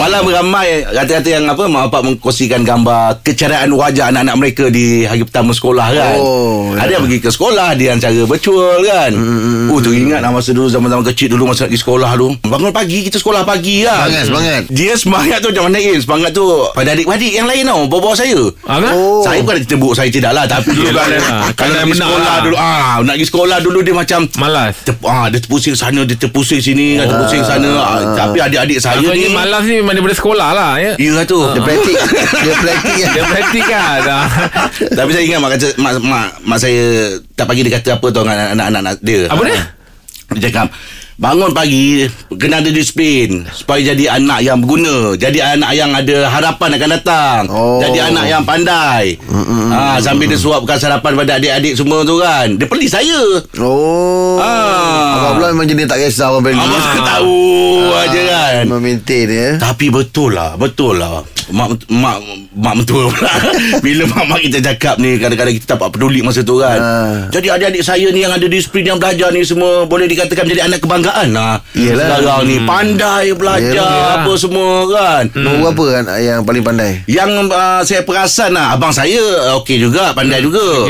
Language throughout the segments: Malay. Malam ramai rata-rata yang mak bapak mengkongsikan gambar keceraian wajah anak-anak mereka di hari pertama sekolah kan. Oh, ada yang pergi ke sekolah dengan cara virtual kan. Teringat lah masa dulu zaman-zaman kecil dulu masa nak pergi sekolah tu. Bangun pagi, kita sekolah pagi lah. Semangat. Dia semangat tu macam mana semangat tu pada adik-adik yang lain tau, bawa-bawa saya. Saya bukan ada cerita buruk, saya tidak lah. Tapi dulu kan kalau nak pergi sekolah dulu, nak pergi sekolah dulu dia macam malas. Dia terpusing sana, dia terpusing sini, terpusing sana. Tapi adik-adik saya ni malas ni daripada sekolah lah ya. Yelah tu Dia praktik kan. Tapi saya ingat mak saya tak pagi dia kata apa tu anak-anak dia. Apa dia? Dia cakap bangun pagi kena ada disiplin supaya jadi anak yang berguna, jadi anak yang ada harapan akan datang, jadi anak yang pandai. Sambil dia suapkan sarapan pada adik-adik semua tu kan. Dia pelik saya. Abang-abang memang jenis tak kisah orang pelik. Abang tahu aja kan. Memintin ya. Tapi betul lah. Mak mentua pula. Bila mak kita cakap ni, kadang-kadang kita tak peduli masa tu kan. Jadi adik-adik saya ni yang ada disiplin, yang belajar ni semua boleh dikatakan menjadi anak kebanggaan lah. Sekarang ni pandai belajar. Yelah. Apa semua kan. Nombor apa kan yang paling pandai? Yang saya perasan lah, abang saya okey juga, pandai juga.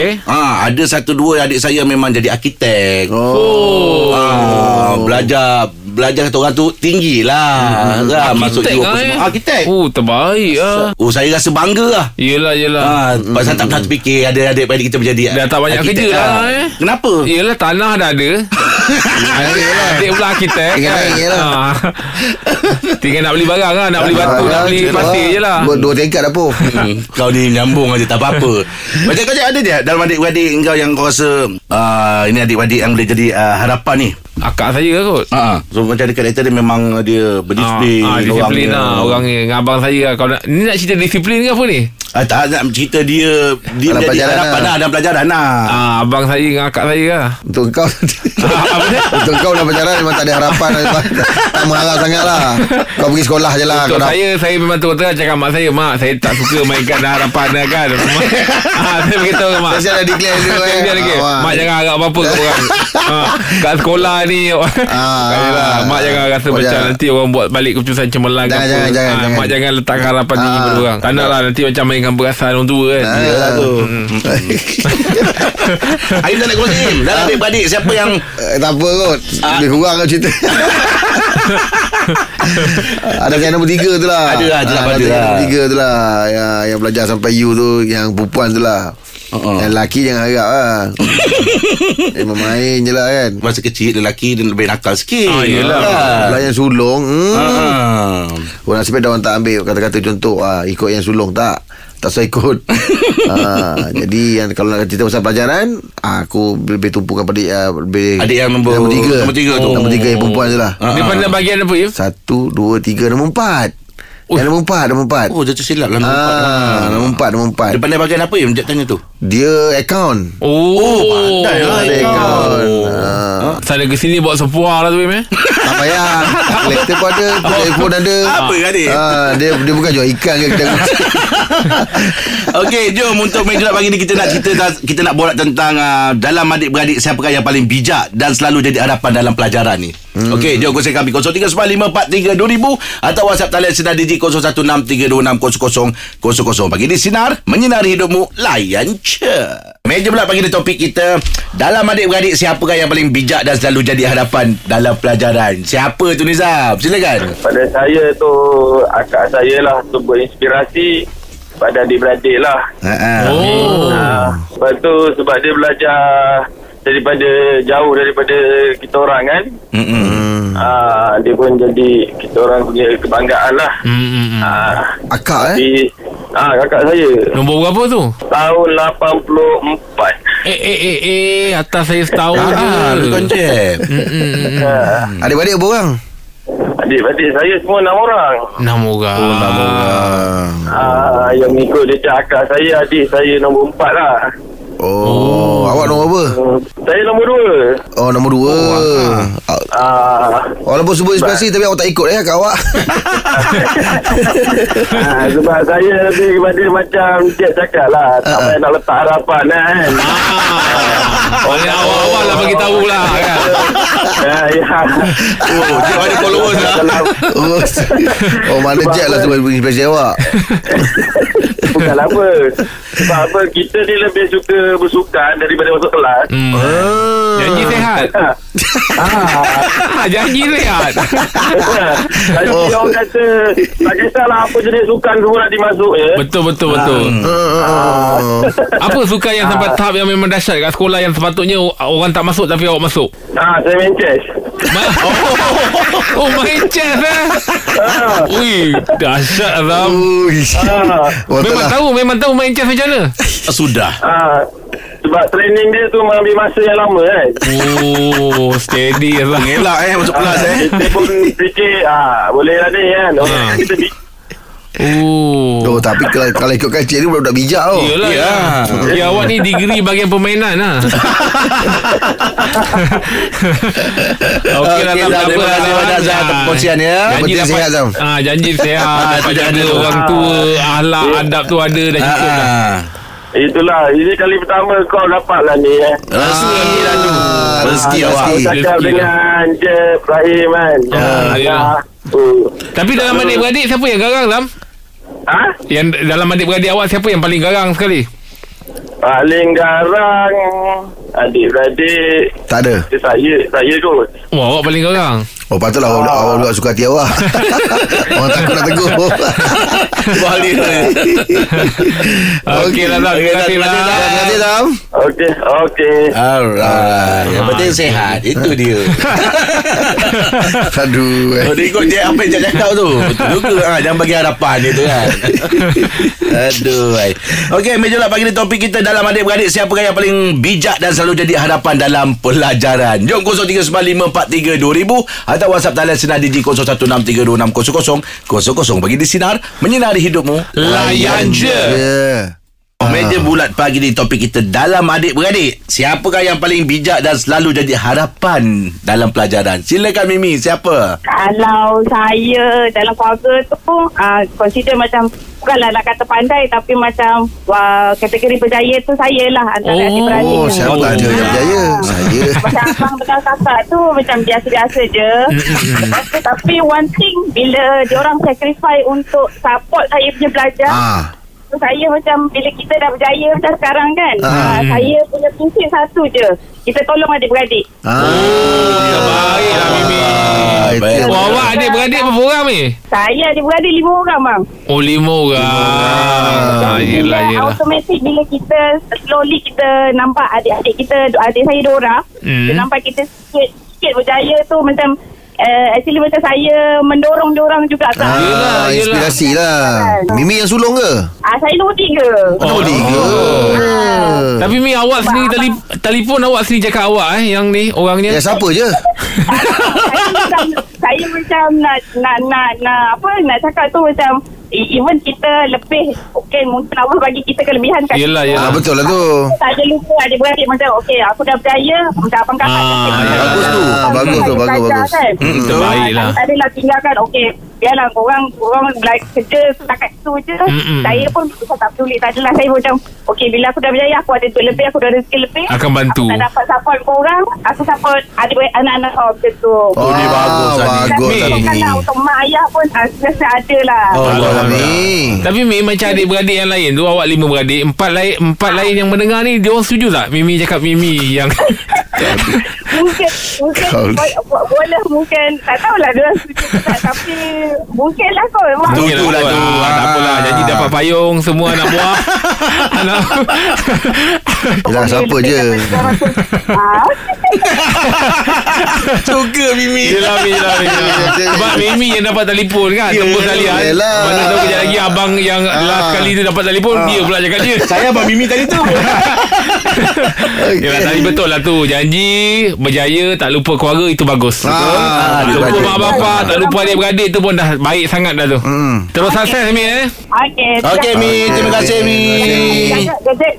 Ada satu dua adik saya memang jadi arkitek. Belajar kata orang tu tinggi lah. Maksudnya arkitek. Terbaik lah. Saya rasa bangga lah. Yelah pasal tak pernah terfikir ada adik-adik kita menjadi dah tak banyak kerja lah. Kenapa? Yelah tanah dah ada. Adik pula arkitek. Tinggal nak beli barang lah. Nak beli batu, nak beli pasir je lah. 2 tingkat dah pun. Kau ni nyambung aja. Tak apa-apa. Macam kau ada dia dalam adik-adik kau yang kau rasa ini adik-adik yang boleh jadi harapan ni? Akak saya kot. So macam dekat kereta dia memang dia berdisiplin. Disiplin lah orangnya. Dengan abang saya kau nak, ni nak cerita disiplin ke apa ni? Tak nak cerita dia dalam pelajaran lah. Dalam pelajaran lah. Abang saya dengan akak saya lah. Untuk kau untuk kau dalam pelajaran memang tak ada harapan. Tak mengharap sangat lah. Kau pergi sekolah je lah. Untuk saya memang terang-terang cakap mak saya, mak saya tak suka mainkan harapan dah kan. Saya beritahu mak, saya dah declare dulu. Mak jangan harap apa-apa kat orang kat sekolah ni. Mak jangan rasa macam nanti orang buat balik keputusan cemerlang. Jangan mak jangan letak harapan tinggi pada orang. Tak nak lah nanti macam mainkan perasaan orang tua kan. Yelah tu. Aim tak nak kongsi dalam adik-adik siapa yang tak apa kot lebih kurang kan cerita. Ada yang nombor 3 tu lah. Ada yang nombor 3 tu lah. Yang belajar sampai U tu, yang perempuan tu lah. Yang lelaki jangan harap lah. Main je lah kan. Masa kecil lelaki dia lebih nakal sikit. Yelah yang sulung. Orang sebab dia orang tak ambil kata-kata contoh. Ikut yang sulung tak saya ikut. Jadi yang kalau nak cerita pasal pelajaran, aku lebih tumpukan pada adik yang nombor tiga yang perempuan je lah. Dia pandai bahagian apa ya? 1, 2, 3, nombor 4. Nombor 4. Oh, jatuh silap lah Nombor 4. Dia pandai bahagian apa ya? Macam tanya tu. Dia account. Pandai lah account. Sana ke sini bawa sepuar lah tu Bim. Tak payah. Kolektor pun ada, telefon ada. Apa kan dia? Dia bukan jual ikan ke kita. Okey, jom untuk meja pagi ni kita nak borak tentang dalam adik-beradik siapakah yang paling bijak dan selalu jadi harapan dalam pelajaran ni. Okey, jom kongsi kami 0395432000 atau WhatsApp talian Sinar Digi 0163260000. Pagi di Sinar, menyinari hidupmu, layan je. Meja pula pagi ni topik kita dalam adik-beradik siapakah yang paling bijak dan selalu jadi harapan dalam pelajaran. Siapa tu Nizam? Silakan. Pada saya tu akak saya lah tu berinspirasi pada adik-beradik lah. Lepas tu sebab dia belajar jauh daripada kita orang kan. Dia pun jadi kita orang punya kebanggaan lah. Akak kakak saya. Nombor berapa tu? Tahun 84. Atas saya setahun je. Adik-adik berapa orang? Adik-adik saya semua 6 orang. 6 orang. Yang ikut dia akak saya, adik saya nombor 4 lah. Awak nombor apa? Saya nombor 2. Nombor 2. Walaupun sebut inspirasi tapi awak tak ikut kat awak. Sebab saya lebih kepada macam Cik cakap lah, tak payah nak letak harapan kan. Oleh awal-awal lah bagi tahu lah kan. Ya. Oh, dia ada followers lah. Oh, mana Jack lah sebab pergi pes awak. Bukan apa. Sebab apa, kita ni lebih suka bersukan daripada masuk kelas. Janji sehat. Janji sehat. Jadi orang kata tak kisahlah apa jenis sukan semua nak dimasuk ya. Betul. Apa sukan yang sampai tahap yang memang dahsyat kat sekolah yang sepatutnya orang tak masuk tapi awak masuk? Saya main chess. Main chess eh? Ui, dahsyat Azam. Memang tahu main chess macam mana? Sudah. Sebab training dia tu mengambil masa yang lama kan. Oh, steady lah. Ngelak masuk kelas Kita pun fikir boleh lah ni kan. Kita tapi kalau ikut kacik ni budak-budak bijak tau. Yelah ya, awak ni degree bahagian permainan lah. Okey lah, tak apa-apa Azam, perkongsian ya. Janji sehat Azam. Janji sehat. Ada orang tua, ahlak, adab tu ada dah cukup dah. Itulah, ini kali pertama kau dapatlah ni Rasa ni lalu. Rezeki awak. Cakap dengan Jeb Rahim kan. Tapi dalam adik-beradik siapa yang garang Lam? Yang dalam adik-beradik awak siapa yang paling garang sekali? Paling garang adik-beradik tak ada. Saya kot. Wah, awak paling garang. Oh, patutlah awak buat suka hati awak. Orang takut nak tegur. Balik lah. Okey lah, Terima kasih Lam. Okey. Alright. Yang penting sehat. Itu dia. Aduh. Kalau dia ikut dia apa yang Jack cakap tu. Betul juga. Jangan bagi harapan dia tu kan. Aduh. Okey, mejulah pagi ni topik kita dalam adik-beradik. Siapakah yang paling bijak dan selalu jadi hadapan dalam pelajaran? Jom 0395432000. Atau WhatsApp talian Sinar Digi 0163260000 bagi di Sinar menyinari hidupmu. Layan je. Meja bulat pagi ni topik kita dalam adik-beradik. Siapakah yang paling bijak dan selalu jadi harapan dalam pelajaran? Silakan Mimi, siapa? Kalau saya dalam keluarga tu consider macam bukanlah nak kata pandai tapi macam kategori berjaya tu sayalah antara adik-beradik. Oh, siapa tak ada yang berjaya? Saya. Macam abang dengan kakak tu macam biasa-biasa je. Tapi one thing bila diorang sacrifice untuk support saya punya belajar. Saya macam bila kita dah berjaya macam sekarang kan, saya punya prinsip satu je, kita tolong adik-beradik. Ya baiklah Mimi. Awak adik-beradik berapa orang ni? Saya adik-beradik 5 orang bang. 5 orang. Yelah. Automatik bila kita slowly kita nampak adik-adik kita, adik saya 2 orang, kita nampak kita sikit berjaya tu macam actually macam saya mendorong diorang juga tak? Inspirasi lah. Mimi yang sulung ke? Saya nombor 3. Nombor 3. Tapi Mimi awak sendiri telefon awak sendiri cakap awak yang ni orangnya. Ya siapa je? Saya macam nak apa nak cakap tu macam even kita lebih mungkin Allah bagi kita kelebihan kan. Yelah. Betul lah tu. Tak ada lupa adik-beradik macam aku dah berjaya macam abang kakak. Bagus tu. Baiklah. Tak adalah tinggalkan biarlah orang kerja setakat tu je. Saya pun tak peduli. Tak adalah saya macam bila aku dah berjaya aku ada duit lebih, aku dah rezeki lebih, akan bantu. Aku tak dapat support korang, aku support adik-beradik anak-anak macam tu. Oh ni bagus. Kalau untuk mak ayah pun rasa ada lah. Tapi Mimi macam adik-beradik yang lain tu, awak 5 beradik, 4 lain yang mendengar ni dia orang setuju tak? Mimi cakap Mimi yang mungkin tak tahulah dia orang setuju tak, tapi mungkinlah kot. Mungkinlah tu. Tak apalah, jadi dapat payung semua anak buah. Yalah siapa je. Suka Mimi. Sebab Mimi yang dapat telefon kan, tembus talian. Mana tahu kejap lagi abang yang last kali tu dapat telefon, dia pula cakap dia saya abang Mimi tadi tu. Yalah tadi betul lah tu. Janji berjaya, tak lupa keluarga, itu bagus. Tak lupa mak bapa, tak lupa adik-beradik, tu pun dah baik sangat dah tu. Terus sukses Mimi. Okey Mi, terima kasih Mi.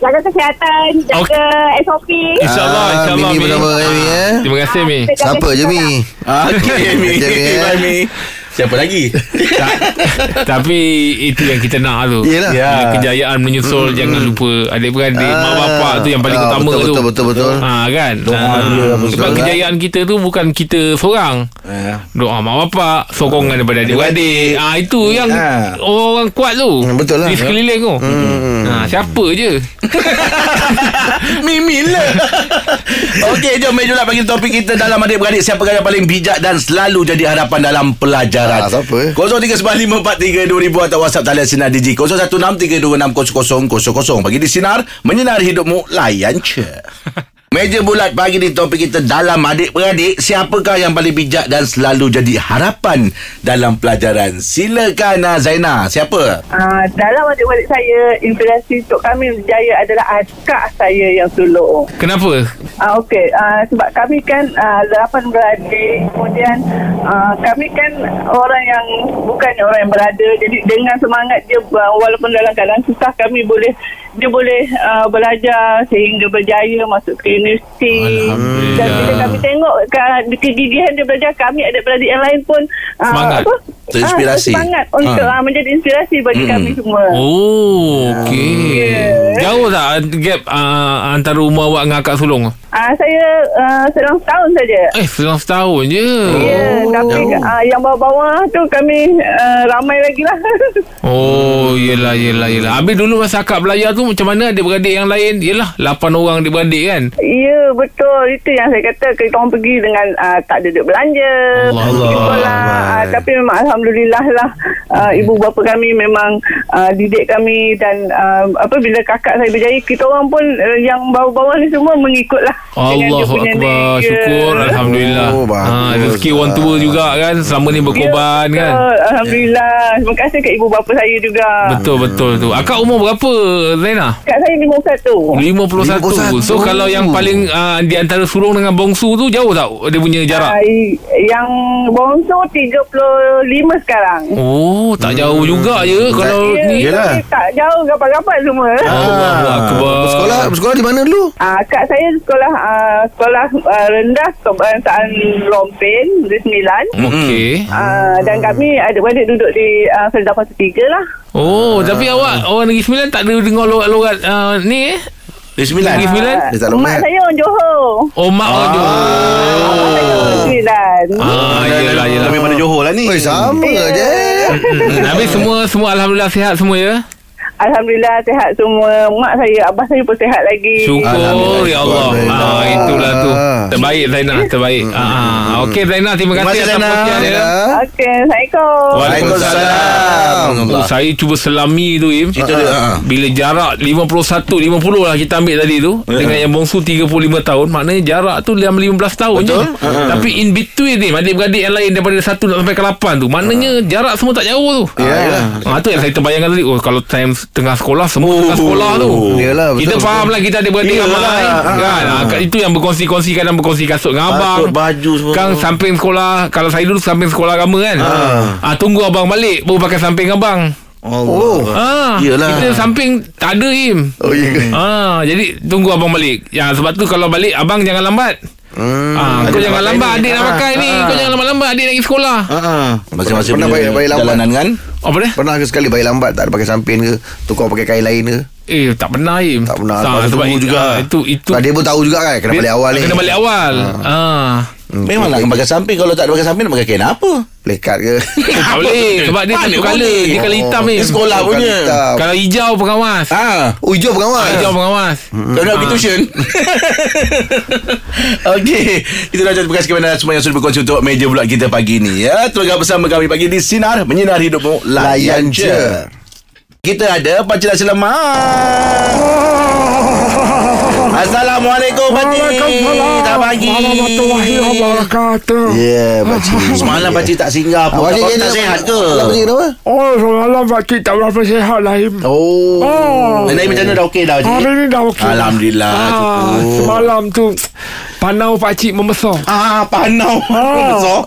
Jaga kesihatan, jaga SOP. InsyaAllah Mi bersama Mimi. Terima kasih Mi. Siapa je Mi. Okey Mi. Bye Mi. siapa lagi? Tapi itu yang kita nak tu. Yelah. Ya. Kejayaan menyusul, jangan lupa adik-beradik, mak bapak tu yang paling utama. Betul. Kan? Sebab kejayaan kita tu bukan kita seorang. Doa mak bapak, sokongan daripada adik-beradik. Itu yang orang kuat tu. Betul lah. Di sekeliling tu. Siapa je? Mimin lah. Okey, jom meja lah bagi topik kita dalam adik-beradik, siapakah yang paling bijak dan selalu jadi harapan dalam pelajaran. 0395432000 atau WhatsApp talian Sinar Digi 0163260000. Bagi di Sinar, menyinari hidupmu, layan je. Meja bulat pagi di topik kita dalam adik-beradik, siapakah yang paling bijak dan selalu jadi harapan dalam pelajaran. Silakan Zaina, siapa? Dalam adik-beradik saya, inspirasi untuk kami berjaya adalah akak saya yang sulung. Kenapa? Sebab kami kan 8 beradik, kemudian kami kan orang yang bukan orang yang berada, jadi dengan semangat dia walaupun dalam keadaan susah kami boleh, dia boleh belajar sehingga berjaya masuk ke universiti. Dan bila kami tengok kegigihan dia belajar, kami adik-beradik yang lain pun terinspirasi. Semangat untuk menjadi inspirasi bagi kami semua. Jauh tak gap antara umur awak dengan akak sulung? Saya selang setahun saja. Selang setahun je. Tapi yang bawah-bawah tu kami ramai lagi lah. Yelah. Habis dulu masa akak belajar tu macam mana adik-beradik yang lain? Yelah, 8 orang adik-beradik kan? Ya, betul. Itu yang saya kata, kita orang pergi dengan tak duduk belanja. Tapi memang Alhamdulillah lah, ibu bapa kami memang didik kami. Dan bila kakak saya berjaya, kita orang pun yang bawah-bawah ni semua mengikut lah. Allahuakbar, syukur. Alhamdulillah. Rezeki orang tua juga kan, selama ni berkorban kan. Alhamdulillah. Terima kasih ke ibu bapa saya juga. Betul-betul tu. Akak umur berapa, Zainah? Kak saya 51. So kalau yang paling di antara sulung dengan bongsu tu, jauh tak dia punya jarak? Yang bongsu 35 sekarang. Tak jauh juga je. Kalau ni tak jauh, rapat-rapat semua. Bersekolah di mana dulu? Kak saya sekolah rendah Kebangsaan Lompen di 9. Dan kami adik-adik duduk di Felda Pasir 3 lah. Tapi awak orang Negeri Sembilan tak ada dengar lorat-lorat ni Negeri Sembilan? Mak saya orang Johor. Mak orang Johor. Mak saya orang Sembilan. Yelah. Tapi mana Johor lah ni. Sama je. Habis semua Alhamdulillah sihat semua ya? Alhamdulillah sihat semua. Mak saya, abah saya pun sihat lagi. Syukur ya Allah. Itulah tu. Terbaik Zainah, terbaik. Okey Zainah, terima kasih atas perkongsian dia. Okey, Assalamualaikum. Waalaikumsalam. Saya cuba selami tu Im. Bila jarak 50 lah kita ambil tadi tu dengan yang bongsu 35 tahun, maknanya jarak tu 15 tahun je. Tapi in between ni adik-beradik yang lain daripada 1 sampai ke 8 tu, maknanya jarak semua tak jauh tu. Tu yang saya terbayangkan tadi. Kalau time tengah sekolah, semua tengah sekolah tu. Yalah, betul, kita faham lah, kita adik-beradik ramai kan. Itu yang berkongsi-kongsi, kadang berkongsi kasut dengan abang, baju semua kan, samping sekolah. Kalau saya dulu samping sekolah agama kan, tunggu abang balik baru pakai samping abang. Kita samping tak ada Im. Jadi tunggu abang balik ya. Sebab tu kalau balik, abang jangan lambat. Kau jangan lambat, adik nak pakai ni. Kau jangan lambat-lambat, adik nak pergi sekolah. Masing-masing pernah baik lambat kan? Apa dia? Pernah ke sekali baik lambat, tak ada pakai samping ke, tukar pakai kain lain ke? Tak pernah Im. Tak pernah. Sebab juga itu dia pun tahu juga kan, kena balik awal. Memang nak pakai samping. Kalau tak ada pakai samping, nak pakai kain apa? Lekat ke? Tak boleh. Sebab dia satu colour. Dia colour hitam ni. Dia sekolah punya. Kalau hijau pengawas. Hijau pengawas. Hijau pengawas. Kau nak pergi tuition. Okey, kita dah terima kasih kepada semua yang sudah berkongsi untuk meja bulat kita pagi ni ya. Terus bersama kami pagi di Sinar, menyinari hidupmu, layan je. Kita ada Pakcik Nasi Lemak. Assalamualaikum pakcik. Dah pagi. Warahmatullahi wabarakatuh. Ya pakcik. Semalam pakcik tak singgah pun. Pakcik tak sihat ke? Semalam pakcik tak berapa sihat lah Im. Lain macam mana, dah okey dah pakcik? Hari ni dah okey. Alhamdulillah. Semalam tu panau pakcik membesar. Panau membesar.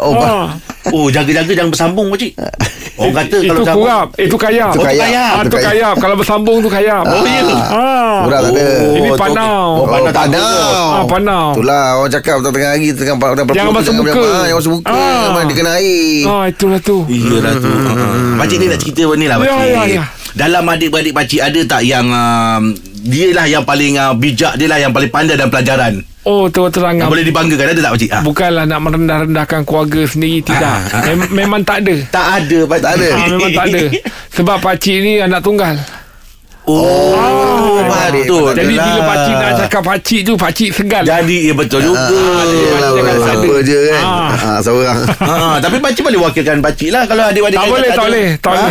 Oh, jaga-jaga jangan bersambung pakcik. Orang kata kalau itu kurap, itu kayap. Oh, itu kayap. Kalau bersambung tu kayap. Oh, ya. Kurap tak ada. Ini panau. Panau. Itulah orang cakap tengah hari jangan masuk muka. Jangan masuk muka. Dia kena air. Itulah tu. Iyalah tu. Pakcik ni nak cerita ni lah pakcik. Dalam adik-adik pakcik ada tak yang dia lah yang paling bijak, dia lah yang paling pandai dalam pelajaran? Oh, terang-terang boleh dibanggakan, ada tak pakcik? Bukanlah nak merendah-rendahkan keluarga sendiri. Tidak. Memang tak ada. Tak ada pakcik. Tak ada. Memang tak ada. Sebab pakcik ni anak tunggal. Oh, betul. Jadi bila pakcik nak cakap pakcik tu, pakcik segan. Jadi betul juga. Sama je kan. Seorang. Tapi pakcik boleh wakilkan pakcik lah. Kalau adik-adik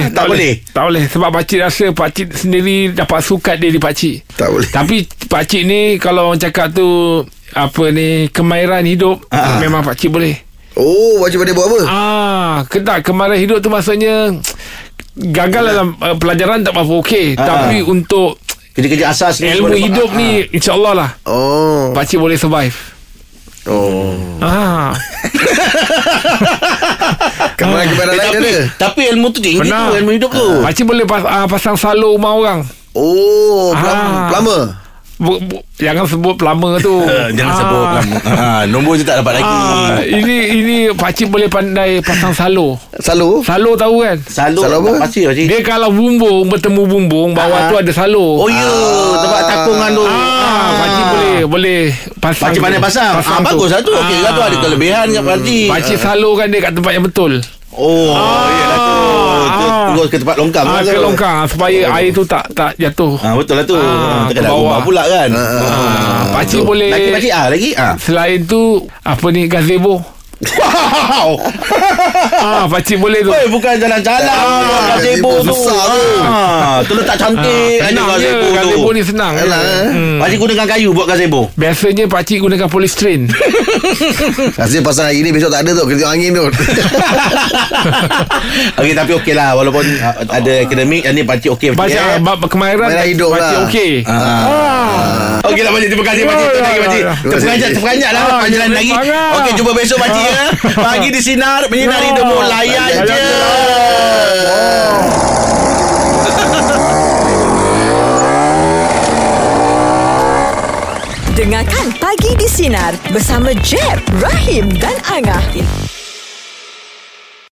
tak boleh. Sebab pakcik rasa pakcik sendiri dapat sukat diri pakcik. Tak boleh. Tapi pakcik ni kalau orang cakap tu apa ni, kemahiran hidup, memang pakcik boleh. Oh, pakcik boleh buat apa? Kemahiran hidup tu maksudnya gagal dalam pelajaran tak apa-apa, okey. Tapi untuk kerja-kerja asas ni, ilmu hidup ni, insyaAllah lah pakcik boleh survive. Kemarin-kemarin lain ada. Tapi ilmu tu tinggi tu, ilmu hidup tu. Pakcik boleh pasang salur rumah orang. Oh, plumber. Jangan sebut plumber tu. Jangan sebut plumber. Nombor je tak dapat lagi. Ini pakcik boleh pandai pasang salur. Salur? Salur tahu kan? Salur apa? Dia kalau bumbung, bertemu bumbung, bawah tu ada salur. Oh ya, tempat takungan tu. Pakcik boleh pasang. Pakcik pandai pasang. Bagus lah tu. Okey lah tu, ada kelebihan kat pakcik. Pakcik salurkan dia kat tempat yang betul. Oh, iyalah tu. Terus ke tempat longkang kan? Ke longkang supaya air tu tak jatuh. Betul lah tu. Tekan bawah pula kan. Pakcik boleh. Pakcik lagi. Selain tu apa ni, gazebo. Wow. Pakcik boleh tu. Bukan jalan-jalan. Gazebo tu. Tu letak cantik. Gazebo ni senang. Pakcik gunakan kayu buat gazebo. Biasanya pakcik gunakan polystyrene. Asyik pasang hari ni, besok tak ada tu. Kena tengok angin tu. Okey, tapi okey lah. Walaupun ada akademik, ni pakcik okey. Kemahiran hidup lah. Pakcik okey. Okey lah pakcik. Terima kasih pakcik. Terperanjat lah. Panjalan lagi. Okey, jumpa besok pakcik. Pagi di Sinar, menyinari demo, layan je. Dengarkan Pagi di Sinar bersama Jeb, Rahim dan Angah.